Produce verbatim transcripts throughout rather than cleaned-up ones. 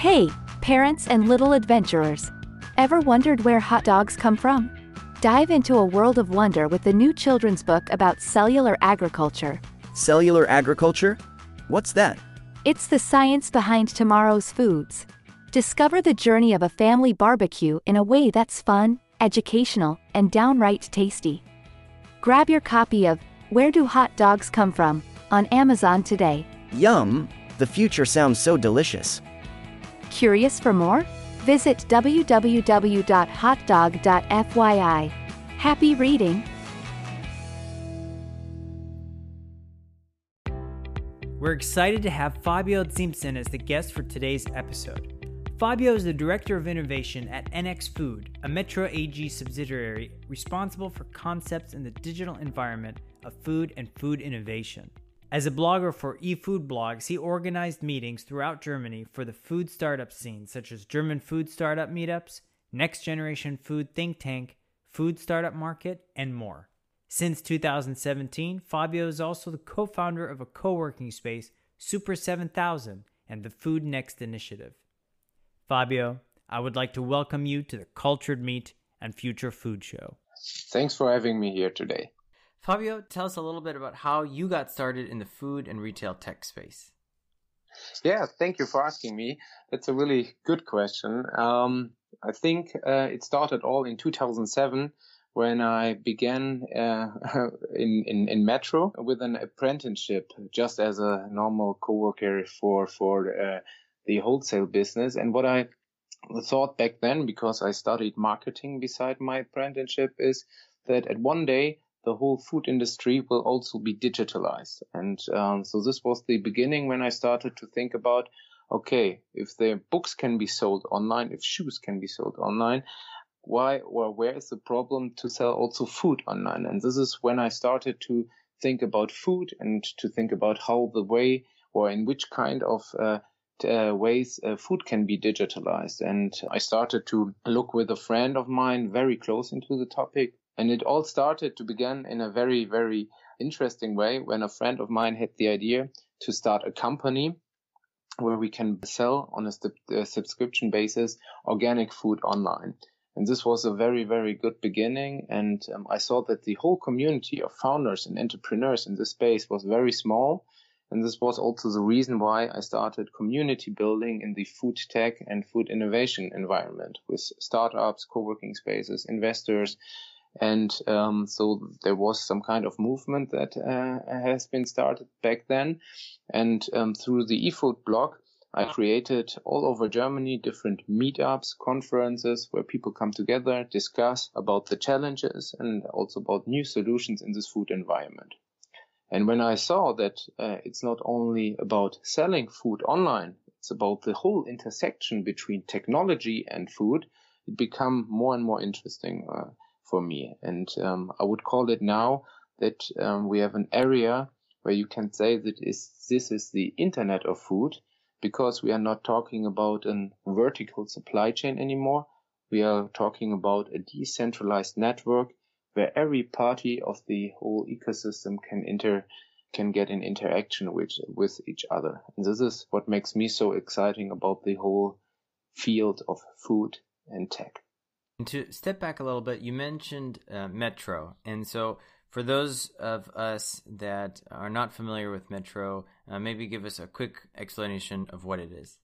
Hey, parents and little adventurers! Ever wondered where hot dogs come from? Dive into a world of wonder with the new children's book about cellular agriculture. Cellular agriculture? What's that? It's the science behind tomorrow's foods. Discover the journey of a family barbecue in a way that's fun, educational, and downright tasty. Grab your copy of Where Do Hot Dogs Come From? On Amazon today. Yum! The future sounds so delicious. Curious for more? Visit w w w dot hot dog dot f y i. Happy reading! We're excited to have Fabio Zimpson as the guest for today's episode. Fabio is the Director of Innovation at N X Food, a Metro A G subsidiary responsible for concepts in the digital environment of food and food innovation. As a blogger for eFood Blogs, he organized meetings throughout Germany for the food startup scene, such as German food startup meetups, Next Generation Food Think Tank, Food Startup Market, and more. Since two thousand seventeen, Fabio is also the co-founder of a co-working space, Super seven thousand, and the Food Next Initiative. Fabio, I would like to welcome you to the Cultured Meat and Future Food Show. Thanks for having me here today. Fabio, tell us a little bit about how you got started in the food and retail tech space. Yeah, thank you for asking me. That's a really good question. Um, I think uh, it started all in two thousand seven when I began uh, in, in, in Metro with an apprenticeship just as a normal coworker for, for uh the wholesale business. And what I thought back then, because I studied marketing beside my apprenticeship, is that at one day the whole food industry will also be digitalized. And um, so this was the beginning when I started to think about, okay, if the books can be sold online, if shoes can be sold online, why or where is the problem to sell also food online? And this is when I started to think about food and to think about how the way or in which kind of uh, Uh, ways uh, food can be digitalized. And I started to look with a friend of mine very close into the topic. And it all started to begin in a very, very interesting way when a friend of mine had the idea to start a company where we can sell on a, st- a subscription basis organic food online. And this was a very, very good beginning. And um, I saw that the whole community of founders and entrepreneurs in this space was very small. And this was also the reason why I started community building in the food tech and food innovation environment with startups, co-working spaces, investors. And um, so there was some kind of movement that uh, has been started back then. And um, through the eFood blog, I created all over Germany different meetups, conferences where people come together, discuss about the challenges and also about new solutions in this food environment. And when I saw that uh, it's not only about selling food online, it's about the whole intersection between technology and food, it became more and more interesting uh, for me. And um, I would call it now that um, we have an area where you can say that is, this is the internet of food, because we are not talking about a vertical supply chain anymore. We are talking about a decentralized network where every party of the whole ecosystem can inter can get in interaction with with each other. And this is what makes me so exciting about the whole field of food and tech. And to step back a little bit, you mentioned uh, Metro. And so for those of us that are not familiar with Metro, uh, maybe give us a quick explanation of what it is.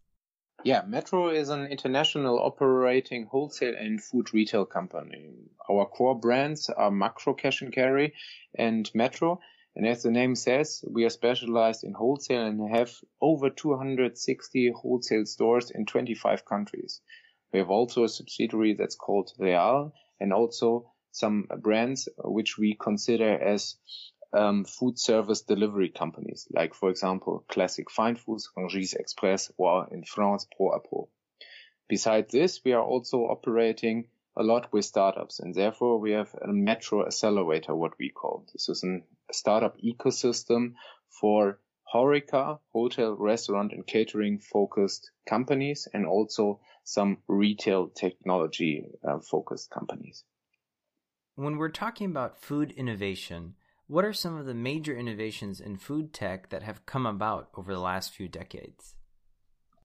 Yeah, Metro is an international operating wholesale and food retail company. Our core brands are Makro Cash Carry and Metro. And as the name says, we are specialized in wholesale and have over two hundred sixty wholesale stores in twenty-five countries. We have also a subsidiary that's called Real and also some brands which we consider as Um, food service delivery companies, like, for example, Classic Fine Foods, Rangis Express, or in France, Pro à Pro. Besides this, we are also operating a lot with startups, and therefore we have a Metro Accelerator, what we call. This is a startup ecosystem for Horeca, hotel, restaurant, and catering-focused companies, and also some retail technology-focused companies. When we're talking about food innovation, what are some of the major innovations in food tech that have come about over the last few decades?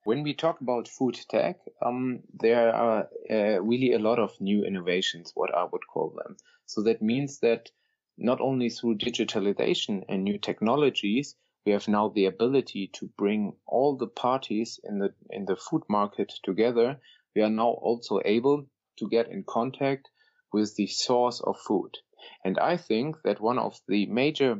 When we talk about food tech, um, there are uh, really a lot of new innovations, what I would call them. So that means that not only through digitalization and new technologies, we have now the ability to bring all the parties in the in the food market together. We are now also able to get in contact with the source of food. And I think that one of the major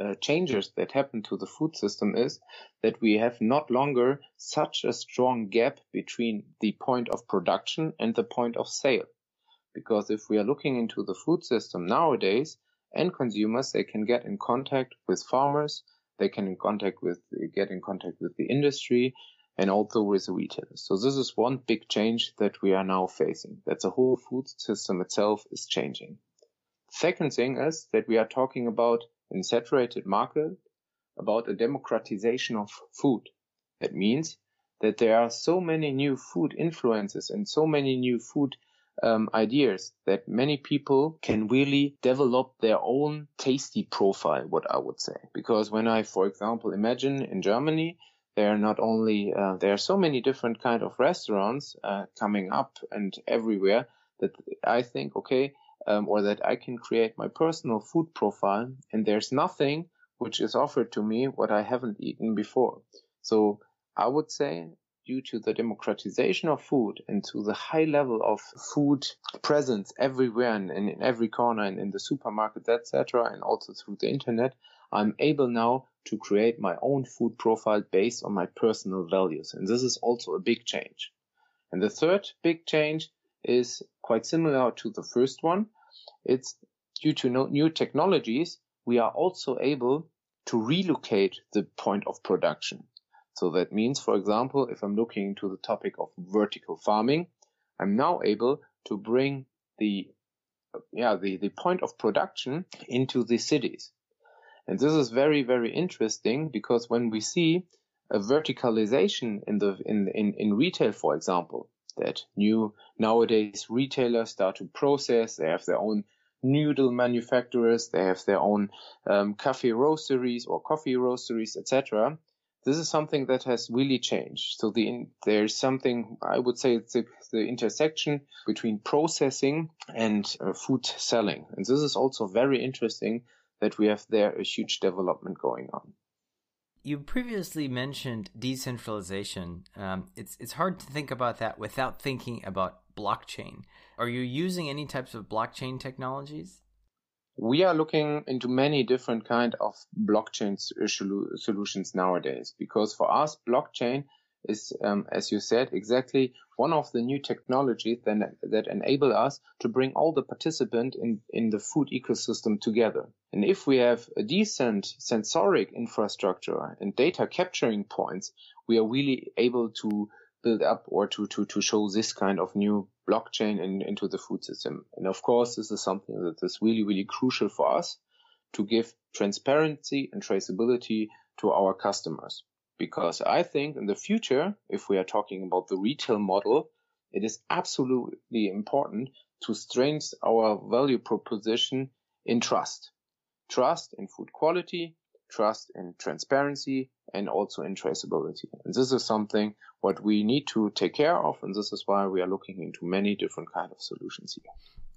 uh, changes that happen to the food system is that we have not longer such a strong gap between the point of production and the point of sale. Because if we are looking into the food system nowadays, and consumers, they can get in contact with farmers, they can in contact with get in contact with the industry and also with the retailers. So this is one big change that we are now facing, that the whole food system itself is changing. Second thing is that we are talking about in saturated market about a democratization of food. That means that there are so many new food influences and so many new food um, ideas that many people can really develop their own tasty profile, what I would say. Because when I, for example, imagine in Germany, there are not only uh, there are so many different kind of restaurants uh, coming up and everywhere that I think, okay, Um, or that I can create my personal food profile, and there's nothing which is offered to me what I haven't eaten before. So I would say due to the democratization of food and to the high level of food presence everywhere and in every corner and in the supermarkets, et cetera, and also through the internet, I'm able now to create my own food profile based on my personal values. And this is also a big change. And the third big change is quite similar to the first one. It's due to no new technologies, we are also able to relocate the point of production. So that means, for example, if I'm looking into the topic of vertical farming, I'm now able to bring the yeah the, the point of production into the cities. And this is very, very interesting, because when we see a verticalization in the in in, in retail, for example, that new nowadays retailers start to process. They have their own noodle manufacturers. They have their own um, cafe roasteries or coffee roasteries, et cetera. This is something that has really changed. So the, there's something, I would say, it's the, the intersection between processing and uh, food selling. And this is also very interesting that we have there a huge development going on. You previously mentioned decentralization. Um, it's it's hard to think about that without thinking about blockchain. Are you using any types of blockchain technologies? We are looking into many different kind of blockchain solu- solutions nowadays, because for us, blockchain is, um, as you said, exactly one of the new technologies that, that enable us to bring all the participants in, in the food ecosystem together. And if we have a decent sensoric infrastructure and data capturing points, we are really able to build up or to, to, to show this kind of new blockchain in, into the food system. And of course, this is something that is really, really crucial for us to give transparency and traceability to our customers. Because I think in the future, if we are talking about the retail model, it is absolutely important to strengthen our value proposition in trust. Trust in food quality, trust in transparency, and also in traceability. And this is something what we need to take care of, and this is why we are looking into many different kinds of solutions here.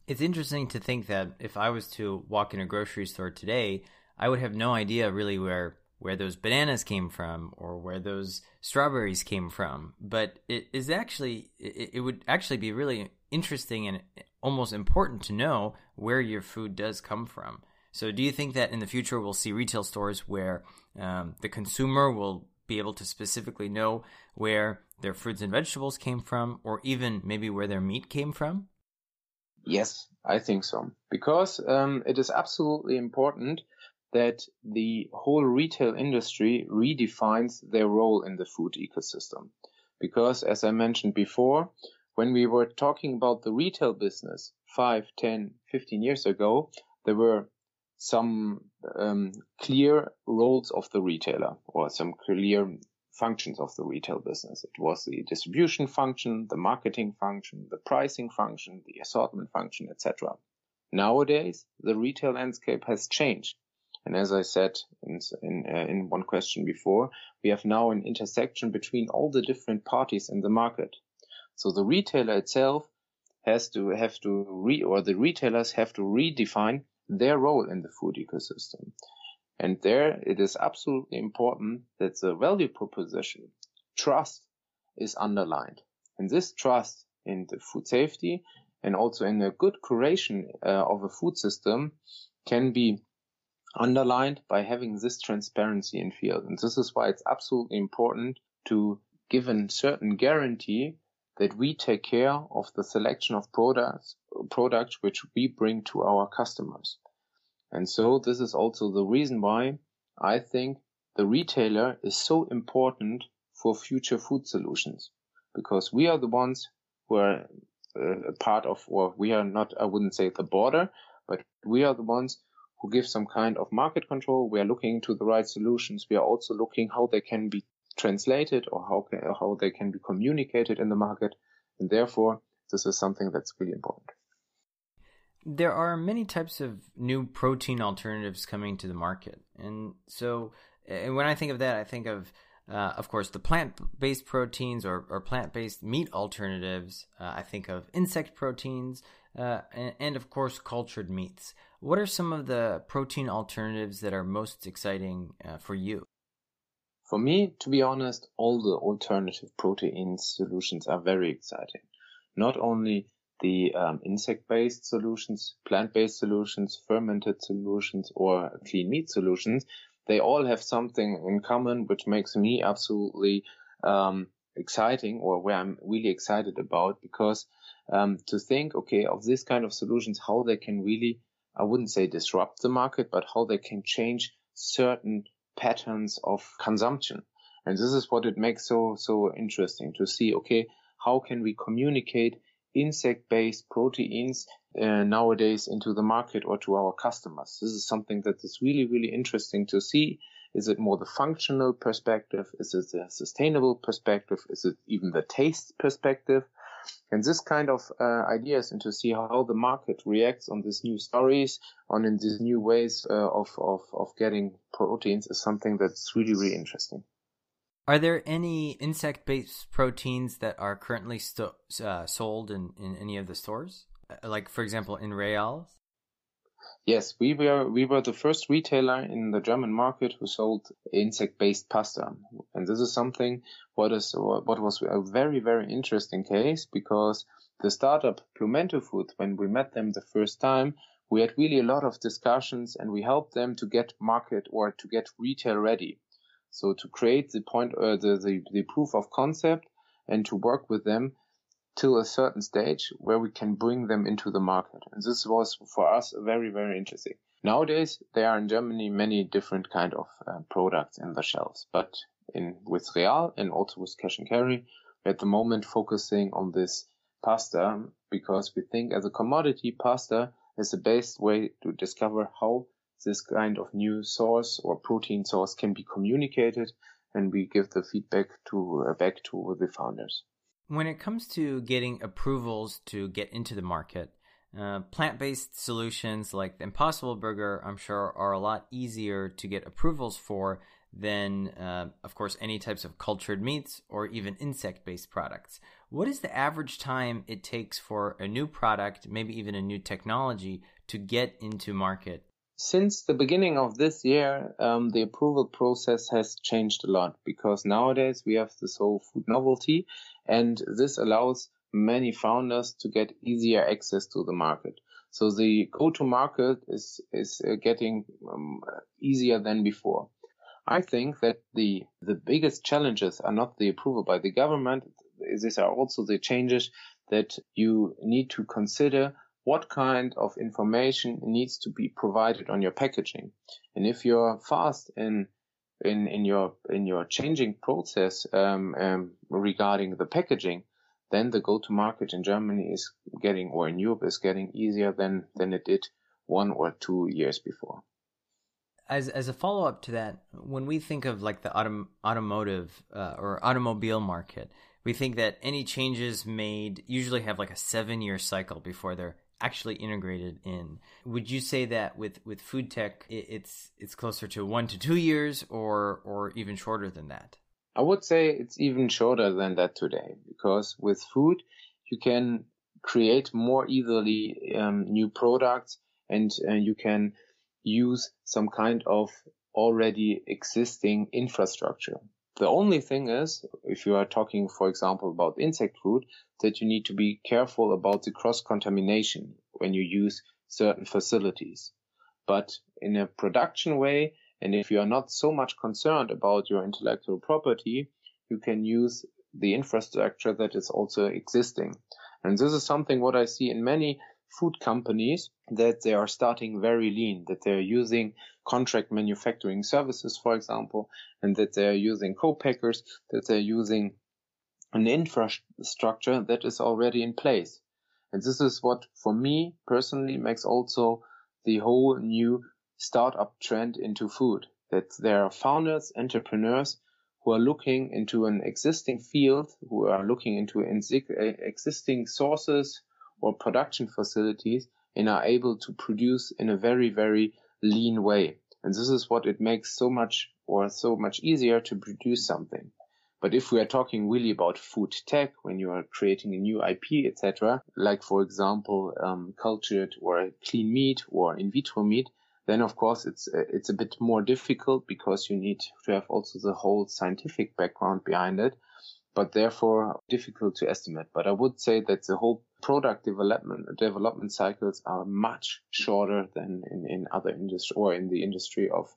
It's interesting to think that if I was to walk in a grocery store today, I would have no idea really where... where those bananas came from or where those strawberries came from. But it is actually, it would actually be really interesting and almost important to know where your food does come from. So do you think that in the future we'll see retail stores where um, the consumer will be able to specifically know where their fruits and vegetables came from, or even maybe where their meat came from? Yes, I think so. Because um, it is absolutely important that the whole retail industry redefines their role in the food ecosystem. Because, as I mentioned before, when we were talking about the retail business five, ten, fifteen years ago, there were some um, clear roles of the retailer or some clear functions of the retail business. It was the distribution function, the marketing function, the pricing function, the assortment function, et cetera. Nowadays, the retail landscape has changed. And as I said in in, uh, in one question before, we have now an intersection between all the different parties in the market. So the retailer itself has to have to re or the retailers have to redefine their role in the food ecosystem. And there it is absolutely important that the value proposition, trust, is underlined. And this trust in the food safety and also in a good curation uh, of a food system can be underlined by having this transparency in field. And this is why it's absolutely important to give a certain guarantee that we take care of the selection of products, products which we bring to our customers. And so this is also the reason why I think the retailer is so important for future food solutions, because we are the ones who are a part of, or we are not, I wouldn't say the border, but we are the ones who give some kind of market control. We are looking into the right solutions. We are also looking how they can be translated or how can, how they can be communicated in the market. And therefore, this is something that's really important. There are many types of new protein alternatives coming to the market. And so and when I think of that, I think of, uh, of course, the plant-based proteins or, or plant-based meat alternatives. Uh, I think of insect proteins uh, and, and, of course, cultured meats. What are some of the protein alternatives that are most exciting uh, for you? For me, to be honest, all the alternative protein solutions are very exciting. Not only the um, insect-based solutions, plant-based solutions, fermented solutions, or clean meat solutions, they all have something in common, which makes me absolutely um, exciting, or where I'm really excited about, because um, to think, okay, of this kind of solutions, how they can really, I wouldn't say disrupt the market, but how they can change certain patterns of consumption. And this is what it makes so, so interesting to see, okay, how can we communicate insect-based proteins uh, nowadays into the market or to our customers. This is something that is really, really interesting to see. Is it more the functional perspective? Is it the sustainable perspective? Is it even the taste perspective? And this kind of uh, ideas, and to see how the market reacts on these new stories, on in these new ways uh, of, of, of getting proteins, is something that's really, really interesting. Are there any insect-based proteins that are currently st- uh, sold in, in any of the stores? Like, for example, in Real? Yes, we were we were the first retailer in the German market who sold insect-based pasta. And this is something what is what was a very, very interesting case, because the startup Plumento Food, when we met them the first time, we had really a lot of discussions and we helped them to get market or to get retail ready. So to create the point, uh, the, the the proof of concept, and to work with them till a certain stage where we can bring them into the market. And this was for us very, very interesting. Nowadays, there are in Germany many different kind of uh, products in the shelves, but in with Real and also with Cash and Carry, we're at the moment focusing on this pasta, because we think as a commodity, pasta is the best way to discover how this kind of new source or protein source can be communicated, and we give the feedback to uh, back to the founders. When it comes to getting approvals to get into the market, uh, plant-based solutions like the Impossible Burger, I'm sure, are a lot easier to get approvals for than, uh, of course, any types of cultured meats or even insect-based products. What is the average time it takes for a new product, maybe even a new technology, to get into market? Since the beginning of this year, um, the approval process has changed a lot, because nowadays we have this whole food novelty, and this allows many founders to get easier access to the market. So the go-to-market is is uh, getting um, easier than before. I think that the the biggest challenges are not the approval by the government. These are also the changes that you need to consider. What kind of information needs to be provided on your packaging? And if you're fast in in in your in your changing process um, um, regarding the packaging, then the go-to-market in Germany is getting, or in Europe is getting, easier than than it did one or two years before. As as a follow-up to that, when we think of like the autom- automotive uh, or automobile market, we think that any changes made usually have like a seven-year cycle before they're actually integrated in. Would you say that with, with food tech, it's it's closer to one to two years or or even shorter than that? I would say it's even shorter than that today, because with food, you can create more easily um, new products, and uh, you can use some kind of already existing infrastructure. The only thing is, if you are talking, for example, about insect food, that you need to be careful about the cross-contamination when you use certain facilities. But in a production way, and if you are not so much concerned about your intellectual property, you can use the infrastructure that is also existing. And this is something what I see in many food companies, that they are starting very lean, that they're using contract manufacturing services, for example, and that they're using co-packers, that they're using an infrastructure that is already in place. And this is what, for me personally, makes also the whole new startup trend into food, that there are founders, entrepreneurs who are looking into an existing field, who are looking into existing sources or production facilities, and are able to produce in a very, very lean way. And this is what it makes so much or so much easier to produce something. But if we are talking really about food tech, when you are creating a new I P, et cetera, like, for example, um, cultured or clean meat or in vitro meat, then, of course, it's it's a bit more difficult, because you need to have also the whole scientific background behind it, but therefore difficult to estimate. But I would say that the whole product development development cycles are much shorter than in, in other industry, or in the industry of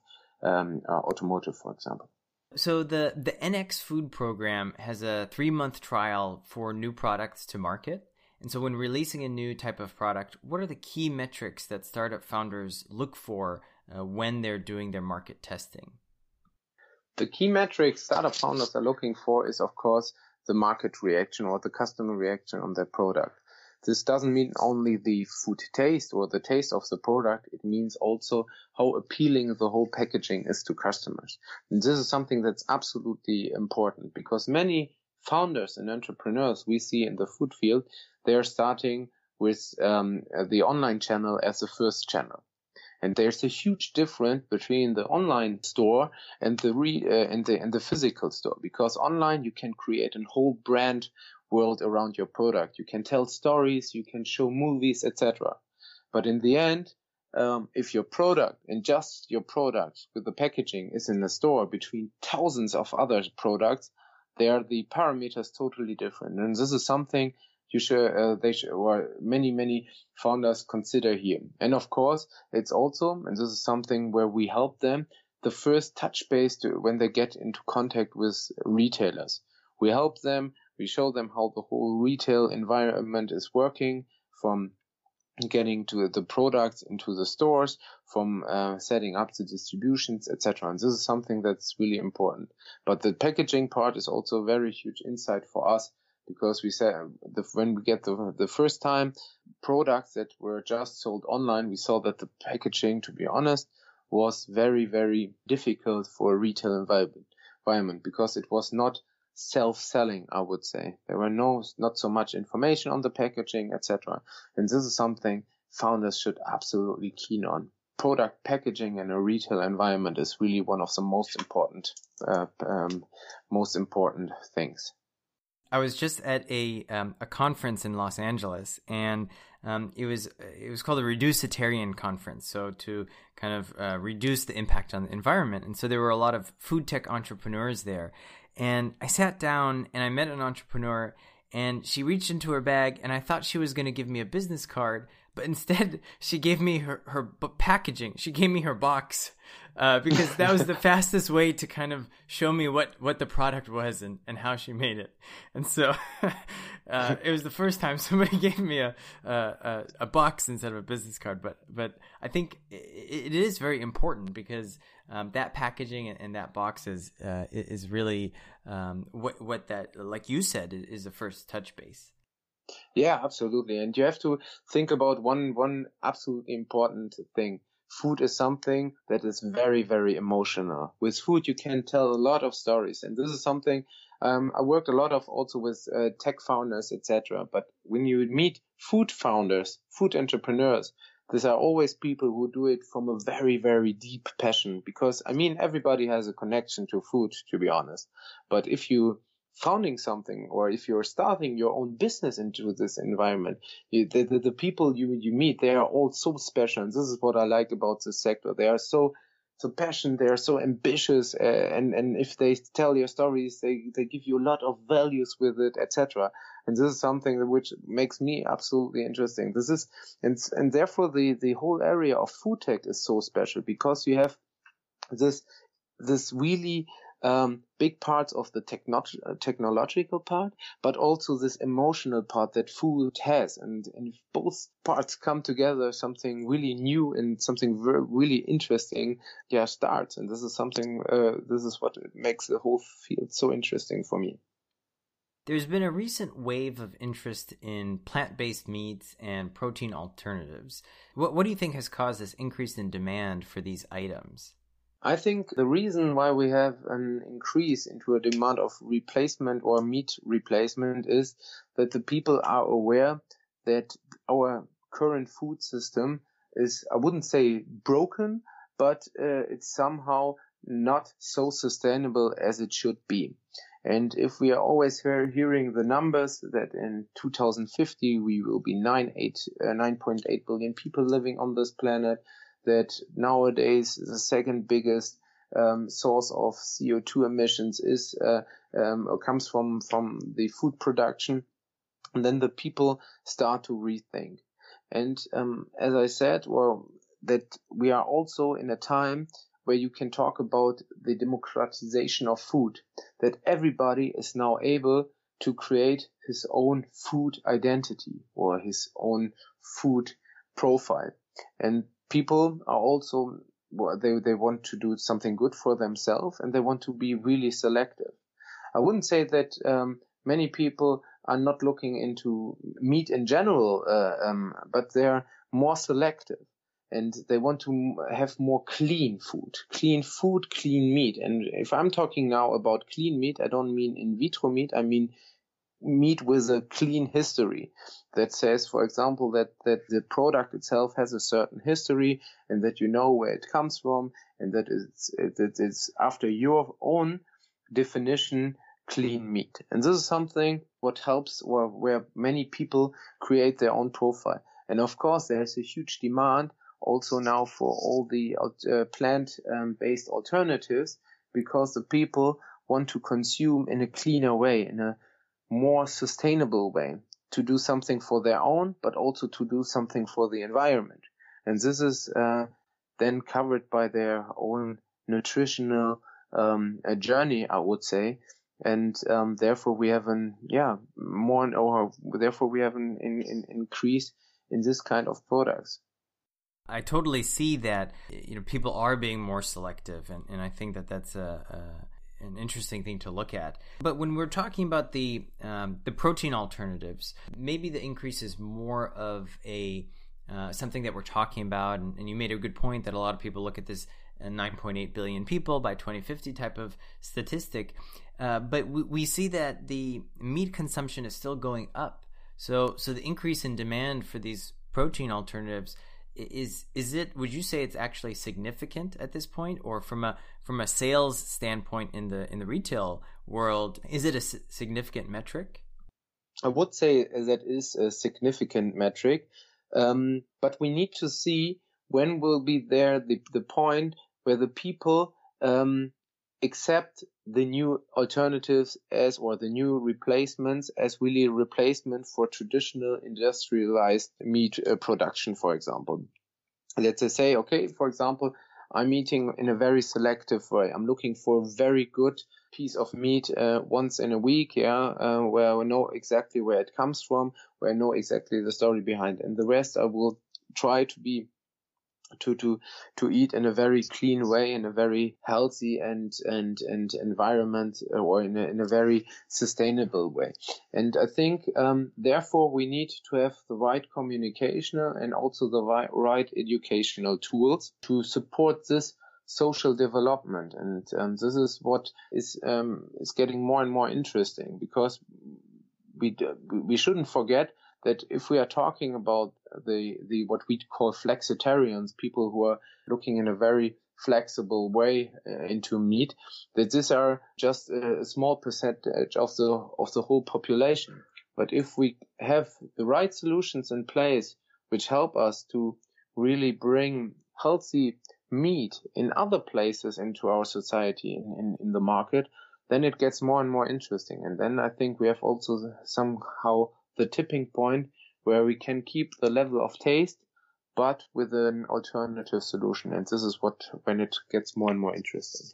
um, uh, automotive, for example. So the, the N X Food program has a three-month trial for new products to market. And so when releasing a new type of product, what are the key metrics that startup founders look for uh, when they're doing their market testing? The key metrics startup founders are looking for is, of course, the market reaction or the customer reaction on their product. This doesn't mean only the food taste or the taste of the product. It means also how appealing the whole packaging is to customers. And this is something that's absolutely important, because many founders and entrepreneurs we see in the food field, they're starting with um, the online channel as the first channel. And there's a huge difference between the online store and the re, uh, and the and the physical store, because online you can create a whole brand world around your product. You can tell stories, you can show movies, et cetera. But in the end, um, if your product and just your product with the packaging is in the store between thousands of other products, they are the parameters totally different. And this is something you should, uh, they should, or many, many founders consider here. And of course, it's also, and this is something where we help them, the first touch base to, when they get into contact with retailers. We help them, we show them how the whole retail environment is working, from getting to the products into the stores, from uh, setting up the distributions, et cetera. And this is something that's really important. But the packaging part is also a very huge insight for us, because we said the, when we get the, the first time products that were just sold online, we saw that the packaging, to be honest, was very, very difficult for a retail environment, environment because it was not self-selling, I would say. There were no not so much information on the packaging, et cetera. And this is something founders should absolutely keen on. Product packaging in a retail environment is really one of the most important, uh, um, most important things. I was just at a um, a conference in Los Angeles, and um, it was it was called the Reducetarian conference. So to kind of uh, reduce the impact on the environment, and so there were a lot of food tech entrepreneurs there. And I sat down and I met an entrepreneur, and she reached into her bag, and I thought she was going to give me a business card, but instead she gave me her her packaging. She gave me her box. Uh, because that was the fastest way to kind of show me what, what the product was and, and how she made it. And so uh, it was the first time somebody gave me a, a a box instead of a business card. But but I think it, it is very important, because um, that packaging and, and that box is, uh, is really um, what, what that, like you said, is the first touch base. Yeah, absolutely. And you have to think about one one absolutely important thing. Food is something that is very, very emotional. With food, you can tell a lot of stories. And this is something Um, I worked a lot of also with uh, tech founders, et cetera. But when you meet food founders, food entrepreneurs, these are always people who do it from a very, very deep passion. Because, I mean, everybody has a connection to food, to be honest. But if you founding something, or if you're starting your own business into this environment, you, the, the, the people you, you meet, they are all so special. And this is what I like about this sector. They are so, so passionate. They are so ambitious. Uh, and, and if they tell your stories, they, they give you a lot of values with it, et cetera. And this is something which makes me absolutely interesting. This is, and, and therefore the, the whole area of food tech is so special, because you have this, this really, Um, big parts of the techno- technological part, but also this emotional part that food has. And, and if both parts come together, something really new and something very, really interesting yeah, starts. And this is something, uh, this is what makes the whole field so interesting for me. There's been a recent wave of interest in plant-based meats and protein alternatives. What, what do you think has caused this increase in demand for these items? I think the reason why we have an increase into a demand of replacement or meat replacement is that the people are aware that our current food system is, I wouldn't say broken, but uh, it's somehow not so sustainable as it should be. And if we are always hear, hearing the numbers that in two thousand fifty we will be nine point eight billion people living on this planet, that nowadays the second biggest um, source of C O two emissions is uh, um, or comes from, from the food production, and then the people start to rethink. And um, as I said, well, that we are also in a time where you can talk about the democratization of food, that everybody is now able to create his own food identity or his own food profile. And people are also, they they want to do something good for themselves, and they want to be really selective. I wouldn't say that um, many people are not looking into meat in general, uh, um, but they're more selective, and they want to have more clean food, clean food, clean meat. And if I'm talking now about clean meat, I don't mean in vitro meat. I mean meat with a clean history that says, for example, that, that the product itself has a certain history, and that you know where it comes from, and that it's, that it's after your own definition clean meat. And this is something what helps where, where many people create their own profile. And of course, there's a huge demand also now for all the uh, plant-based um, alternatives, because the people want to consume in a cleaner way, in a more sustainable way, to do something for their own, but also to do something for the environment. And this is uh, then covered by their own nutritional um, journey, I would say. And um, therefore we have an yeah more or therefore we have an, an, an increase in this kind of products. I totally see that, you know, people are being more selective, and, and I think that that's a, a an interesting thing to look at. But when we're talking about the um, the protein alternatives, maybe the increase is more of a uh, something that we're talking about, and, and you made a good point that a lot of people look at this uh, nine point eight billion people by twenty fifty type of statistic, uh, but we, we see that the meat consumption is still going up. So so the increase in demand for these protein alternatives, Is is it? Would you say it's actually significant at this point, or from a from a sales standpoint in the in the retail world, is it a s- significant metric? I would say that is a significant metric, um, but we need to see when will be there the the point where the people um, accept the new alternatives as, or the new replacements as, really a replacement for traditional industrialized meat uh, production, for example. Let's say, okay, for example, I'm eating in a very selective way. I'm looking for a very good piece of meat uh, once in a week, yeah, uh, where I know exactly where it comes from, where I know exactly the story behind. And the rest I will try to be to to to eat in a very clean way, in a very healthy and and and environment, or in a, in a very sustainable way. And I think um therefore we need to have the right communicational and also the right, right educational tools to support this social development. And um, this is what is um, is getting more and more interesting, because we we shouldn't forget that if we are talking about the the what we call flexitarians, people who are looking in a very flexible way uh, into meat, that these are just a small percentage of the of the whole population. But if we have the right solutions in place, which help us to really bring healthy meat in other places into our society, in, in, in the market, then it gets more and more interesting. And then I think we have also somehow the tipping point where we can keep the level of taste, but with an alternative solution. And this is what when it gets more and more interesting.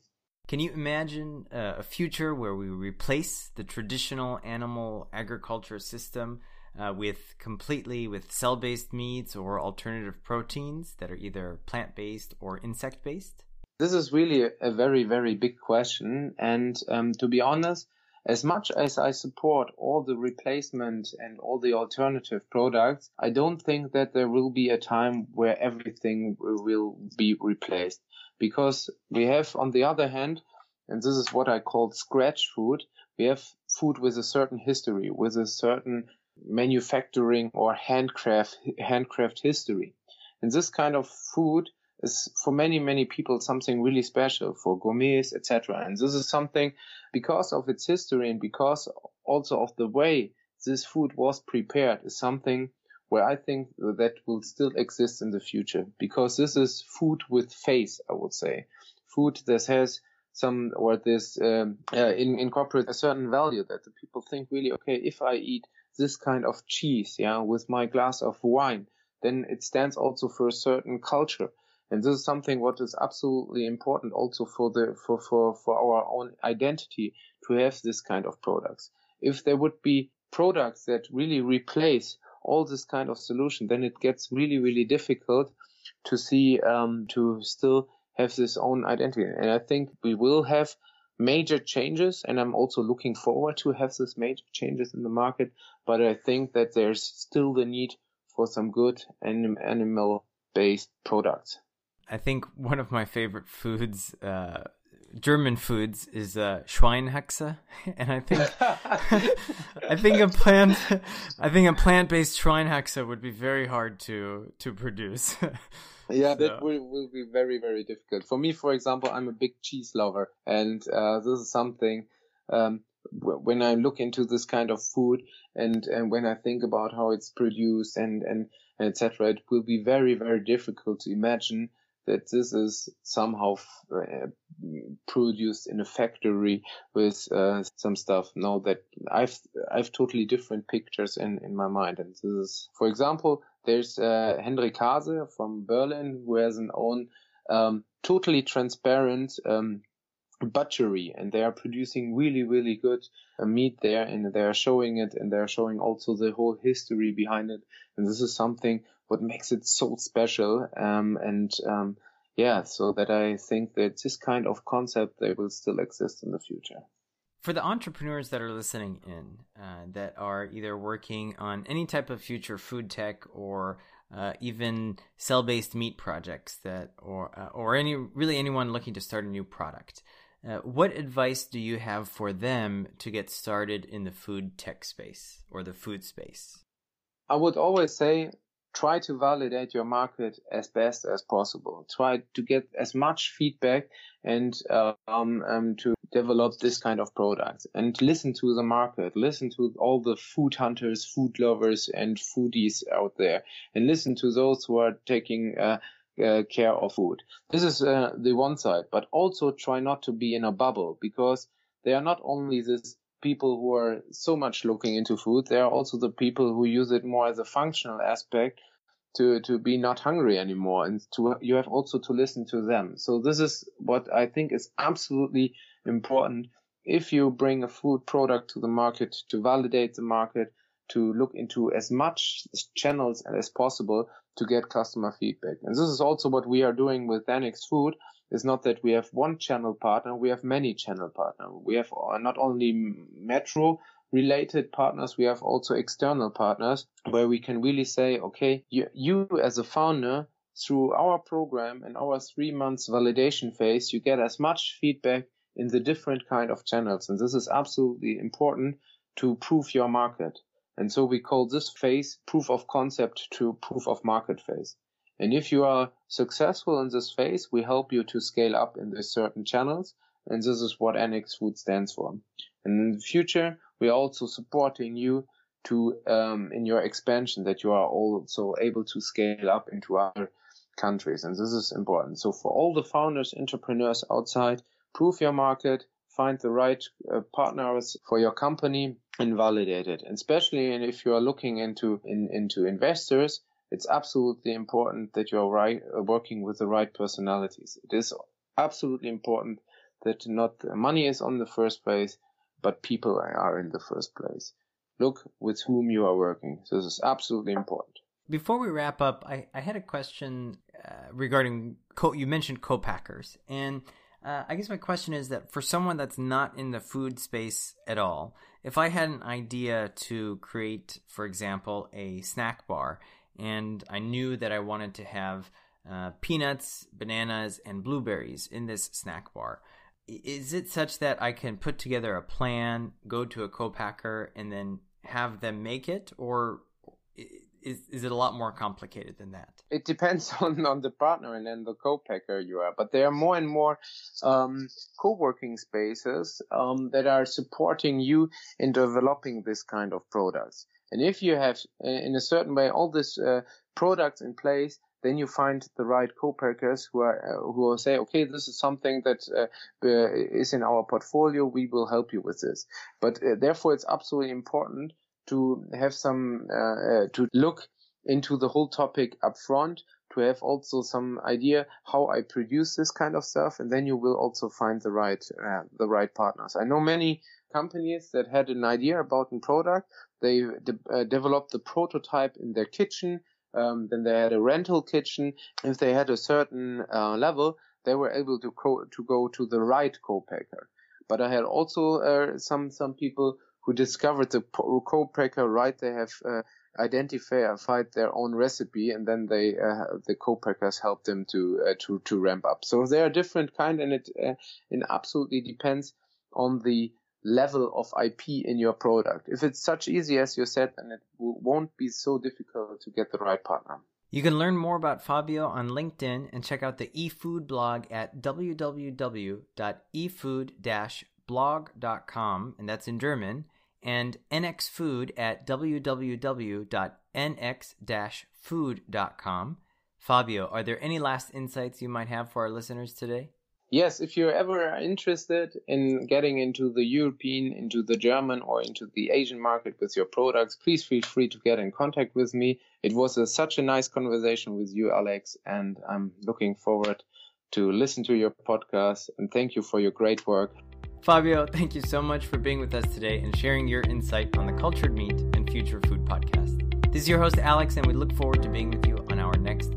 Can you imagine uh, a future where we replace the traditional animal agriculture system uh, with completely with cell-based meats or alternative proteins that are either plant-based or insect-based? This is really a, a very, very big question. And um, to be honest, as much as I support all the replacement and all the alternative products, I don't think that there will be a time where everything will be replaced. Because we have, on the other hand, and this is what I call scratch food, we have food with a certain history, with a certain manufacturing or handcraft, handcraft history. And this kind of food is for many, many people something really special, for gourmets, et cetera. And this is something, because of its history and because also of the way this food was prepared, is something where I think that will still exist in the future. Because this is food with face, I would say. Food that has some, or this um, uh, in, incorporates a certain value, that the people think really, okay, if I eat this kind of cheese, yeah, with my glass of wine, then it stands also for a certain culture. And this is something what is absolutely important also for the for, for, for our own identity, to have this kind of products. If there would be products that really replace all this kind of solution, then it gets really, really difficult to see, um, to still have this own identity. And I think we will have major changes, and I'm also looking forward to have these major changes in the market. But I think that there's still the need for some good anim- animal-based products. I think one of my favorite foods, uh, German foods, is uh, Schweinehaxe, and I think I think a plant I think a plant-based Schweinehaxe would be very hard to to produce. Yeah, so that will, will be very, very difficult for me. For example, I'm a big cheese lover, and uh, this is something um, w- when I look into this kind of food, and, and when I think about how it's produced and and, and et cetera, it will be very, very difficult to imagine that this is somehow uh, produced in a factory with uh, some stuff. No, that I've I've totally different pictures in, in my mind. And this is, for example, there's uh, Hendrik Hase from Berlin, who has an own um, totally transparent um, butchery, and they are producing really, really good uh, meat there, and they are showing it, and they are showing also the whole history behind it. And this is something what makes it so special, um, and um, yeah, so that I think that this kind of concept, they will still exist in the future. For the entrepreneurs that are listening in, uh, that are either working on any type of future food tech or uh, even cell-based meat projects, that, or uh, or any really anyone looking to start a new product, uh, what advice do you have for them to get started in the food tech space or the food space? I would always say, try to validate your market as best as possible. Try to get as much feedback and uh, um, um, to develop this kind of products. And listen to the market. Listen to all the food hunters, food lovers, and foodies out there. And listen to those who are taking uh, uh, care of food. This is uh, the one side. But also try not to be in a bubble, because they are not only this people who are so much looking into food, there are also the people who use it more as a functional aspect to, to be not hungry anymore. And to, you have also to listen to them. So this is what I think is absolutely important. If you bring a food product to the market, to validate the market, to look into as much channels as possible to get customer feedback. And this is also what we are doing with Danix Food. It's not that we have one channel partner, we have many channel partners. We have not only Metro-related partners, we have also external partners where we can really say, okay, you, you as a founder through our program and our three months validation phase, you get as much feedback in the different kind of channels. And this is absolutely important to prove your market. And so we call this phase proof of concept to proof of market phase. And if you are successful in this phase, we help you to scale up in the certain channels. And this is what N X Food stands for. And in the future, we are also supporting you to um, in your expansion, that you are also able to scale up into other countries. And this is important. So for all the founders, entrepreneurs outside, prove your market, find the right uh, partners for your company and validate it. And especially and if you are looking into in, into investors, it's absolutely important that you are right, uh, working with the right personalities. It is absolutely important that not money is on the first place, but people are in the first place. Look with whom you are working. So this is absolutely important. Before we wrap up, I, I had a question uh, regarding, co- you mentioned co-packers. And uh, I guess my question is that for someone that's not in the food space at all, if I had an idea to create, for example, a snack bar, and I knew that I wanted to have uh, peanuts, bananas, and blueberries in this snack bar, is it such that I can put together a plan, go to a co-packer, and then have them make it? Or is is it a lot more complicated than that? It depends on, on the partner and then the co-packer you are. But there are more and more um, co-working spaces um, that are supporting you in developing this kind of products. And if you have, in a certain way, all these uh, products in place, then you find the right co-packers who are uh, who will say, okay, this is something that uh, is in our portfolio. We will help you with this. But uh, therefore, it's absolutely important to have some uh, uh, to look into the whole topic up front, to have also some idea how I produce this kind of stuff, and then you will also find the right uh, the right partners. I know many companies that had an idea about a product. They de- uh, developed the prototype in their kitchen. Um, then they had a rental kitchen. If they had a certain uh, level, they were able to co- to go to the right co-packer. But I had also uh, some some people who discovered the po- co-packer right. They have uh, identified their own recipe, and then they uh, the co-packers help them to uh, to to ramp up. So there are different kind, and it uh, it absolutely depends on the level of I P in your product. If it's such easy as you said, then it w- won't be so difficult to get the right partner. You can learn more about Fabio on LinkedIn and check out the eFood blog at w w w dot e food dash blog dot com, and that's in German, and N X Food at w w w dot n x dash food dot com. Fabio, are there any last insights you might have for our listeners today? Yes, if you're ever interested in getting into the European, into the German, or into the Asian market with your products, please feel free to get in contact with me. It was a, such a nice conversation with you, Alex, and I'm looking forward to listen to your podcast. And thank you for your great work. Fabio, thank you so much for being with us today and sharing your insight on the Cultured Meat and Future Food podcast. This is your host, Alex, and we look forward to being with you on our next